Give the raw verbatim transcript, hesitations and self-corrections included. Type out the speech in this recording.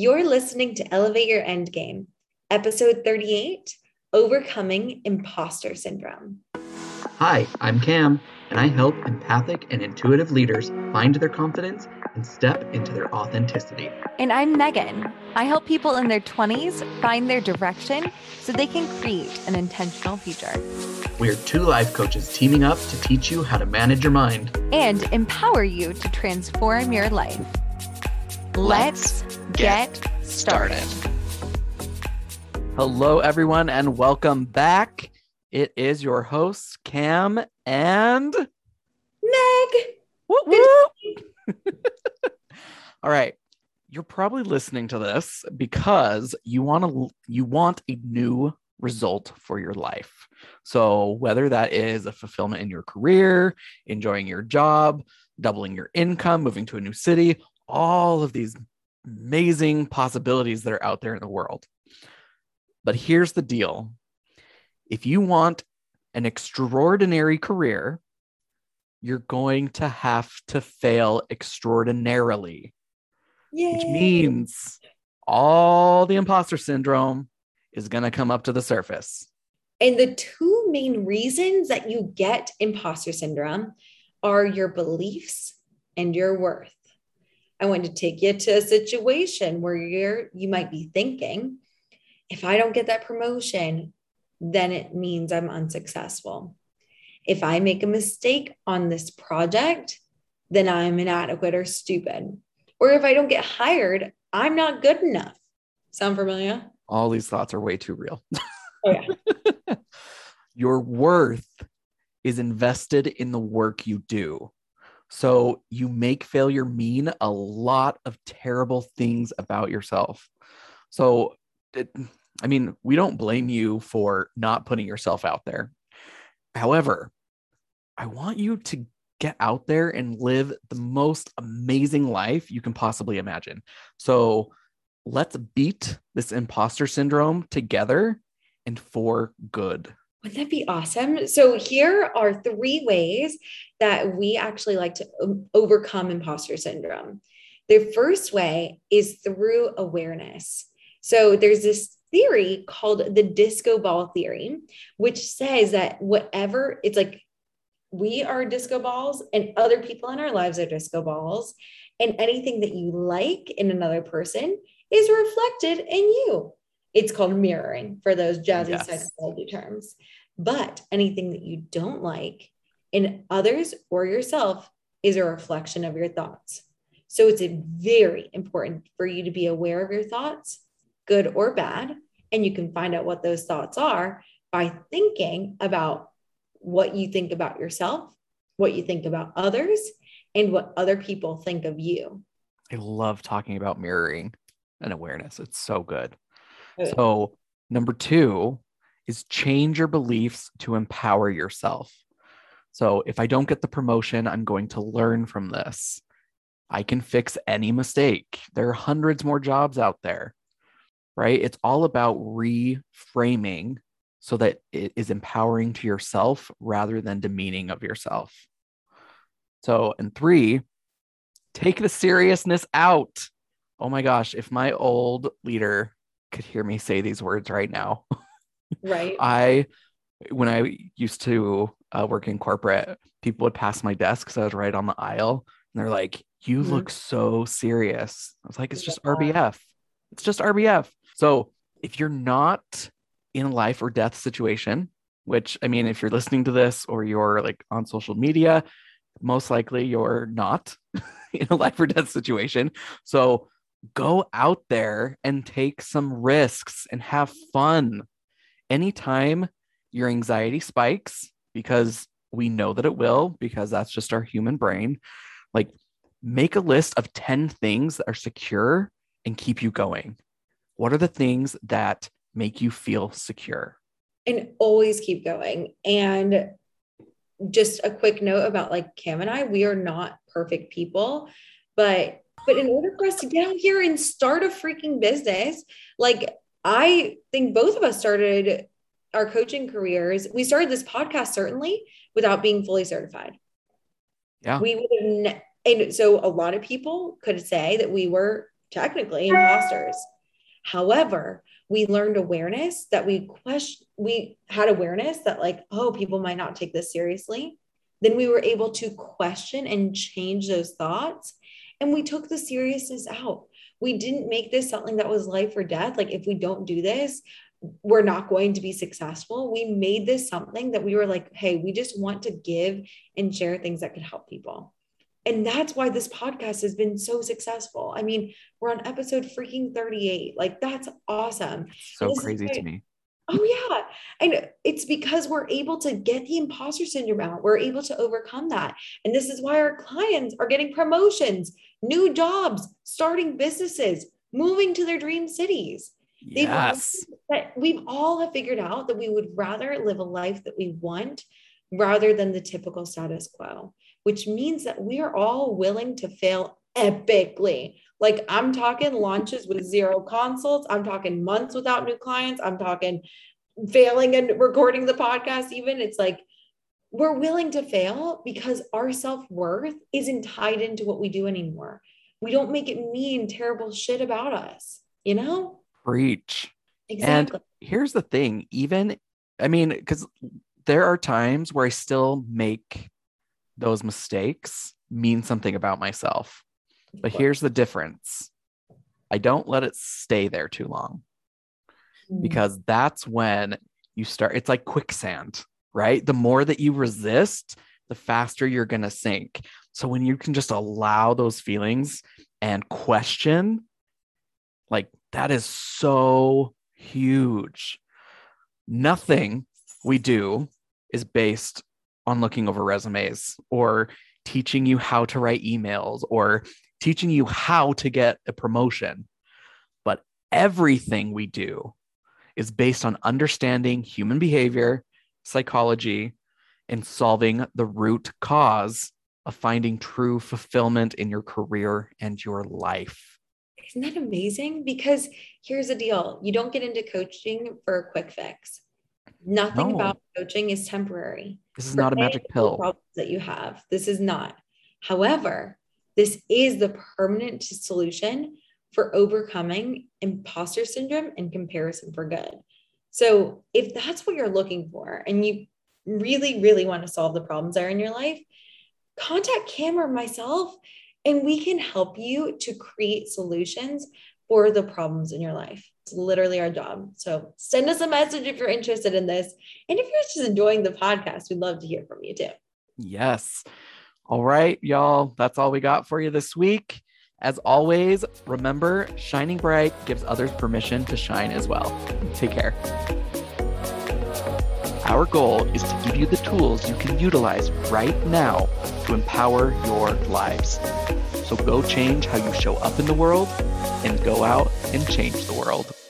You're listening to Elevate Your Endgame, episode thirty-eight, Overcoming Imposter Syndrome. Hi, I'm Cam, and I help empathic and intuitive leaders find their confidence and step into their authenticity. And I'm Megan. I help people in their twenties find their direction so they can create an intentional future. We're two life coaches teaming up to teach you how to manage your mind and empower you to transform your life. Let's get started. Hello, everyone, and welcome back. It is your hosts, Cam and Meg. Whoop, whoop. All right. You're probably listening to this because you want to you want a new result for your life. So whether that is a fulfillment in your career, enjoying your job, doubling your income, moving to a new city, all of these amazing possibilities that are out there in the world. But here's the deal. If you want an extraordinary career, you're going to have to fail extraordinarily. Yay. Which means all the imposter syndrome is going to come up to the surface. And the two main reasons that you get imposter syndrome are your beliefs and your worth. I want to take you to a situation where you're, you might be thinking, if I don't get that promotion, then it means I'm unsuccessful. If I make a mistake on this project, then I'm inadequate or stupid. Or if I don't get hired, I'm not good enough. Sound familiar? All these thoughts are way too real. Oh, yeah. Your worth is invested in the work you do. So you make failure mean a lot of terrible things about yourself. So, it, I mean, we don't blame you for not putting yourself out there. However, I want you to get out there and live the most amazing life you can possibly imagine. So let's beat this imposter syndrome together and for good. Wouldn't that be awesome? So here are three ways that we actually like to overcome imposter syndrome. The first way is through awareness. So there's this theory called the disco ball theory, which says that whatever, it's like we are disco balls and other people in our lives are disco balls, and anything that you like in another person is reflected in you. It's called mirroring for those jazzy yes. psychology terms. But anything that you don't like in others or yourself is a reflection of your thoughts. So it's very important for you to be aware of your thoughts, good or bad. And you can find out what those thoughts are by thinking about what you think about yourself, what you think about others, and what other people think of you. I love talking about mirroring and awareness. It's so good. So number two is change your beliefs to empower yourself. So if I don't get the promotion, I'm going to learn from this. I can fix any mistake. There are hundreds more jobs out there, right? It's all about reframing so that it is empowering to yourself rather than demeaning of yourself. So, and three, take the seriousness out. Oh my gosh, if my old leader could hear me say these words right now. Right. I, when I used to uh, work in corporate, people would pass my desk because I was right on the aisle, and they're like, "You mm-hmm. look so serious." I was like, "It's just R B F. It's just R B F." So if you're not in a life or death situation, which I mean, if you're listening to this or you're like on social media, most likely you're not in a life or death situation. So go out there and take some risks and have fun. Anytime your anxiety spikes, because we know that it will, because that's just our human brain, like make a list of ten things that are secure and keep you going. What are the things that make you feel secure? And always keep going. And just a quick note about like Cam and I, we are not perfect people, but But in order for us to get out here and start a freaking business, like I think both of us started our coaching careers. We started this podcast certainly without being fully certified. Yeah, we would have, ne- and so a lot of people could say that we were technically imposters. However, we learned awareness that we question, we had awareness that like, oh, people might not take this seriously. Then we were able to question and change those thoughts. And we took the seriousness out. We didn't make this something that was life or death. Like if we don't do this, we're not going to be successful. We made this something that we were like, hey, we just want to give and share things that could help people. And that's why this podcast has been so successful. I mean, we're on episode freaking thirty-eight. Like that's awesome. So crazy to me. Oh yeah. And it's because we're able to get the imposter syndrome out. We're able to overcome that. And this is why our clients are getting promotions, new jobs, starting businesses, moving to their dream cities. Yes. But we've all have figured out that we would rather live a life that we want rather than the typical status quo, which means that we are all willing to fail epically. Like I'm talking launches with zero consults. I'm talking months without new clients. I'm talking failing and recording the podcast. Even it's like, we're willing to fail because our self-worth isn't tied into what we do anymore. We don't make it mean terrible shit about us, you know? Preach. Exactly. And here's the thing, even, I mean, because there are times where I still make those mistakes mean something about myself. But here's the difference. I don't let it stay there too long, because that's when you start. It's like quicksand, right? The more that you resist, the faster you're going to sink. So when you can just allow those feelings and question, like that is so huge. Nothing we do is based on looking over resumes or teaching you how to write emails or teaching you how to get a promotion. But everything we do is based on understanding human behavior, psychology, and solving the root cause of finding true fulfillment in your career and your life. Isn't that amazing? Because here's the deal. You don't get into coaching for a quick fix. Nothing no. about coaching is temporary. This is not a magic pill problems that you have. This is not. However, this is the permanent solution for overcoming imposter syndrome and comparison for good. So if that's what you're looking for and you really, really want to solve the problems that are in your life, contact Cam or myself, and we can help you to create solutions for the problems in your life. It's literally our job. So send us a message if you're interested in this. And if you're just enjoying the podcast, we'd love to hear from you too. Yes. All right, y'all. That's all we got for you this week. As always, remember, shining bright gives others permission to shine as well. Take care. Our goal is to give you the tools you can utilize right now to empower your lives. So go change how you show up in the world, and go out and change the world.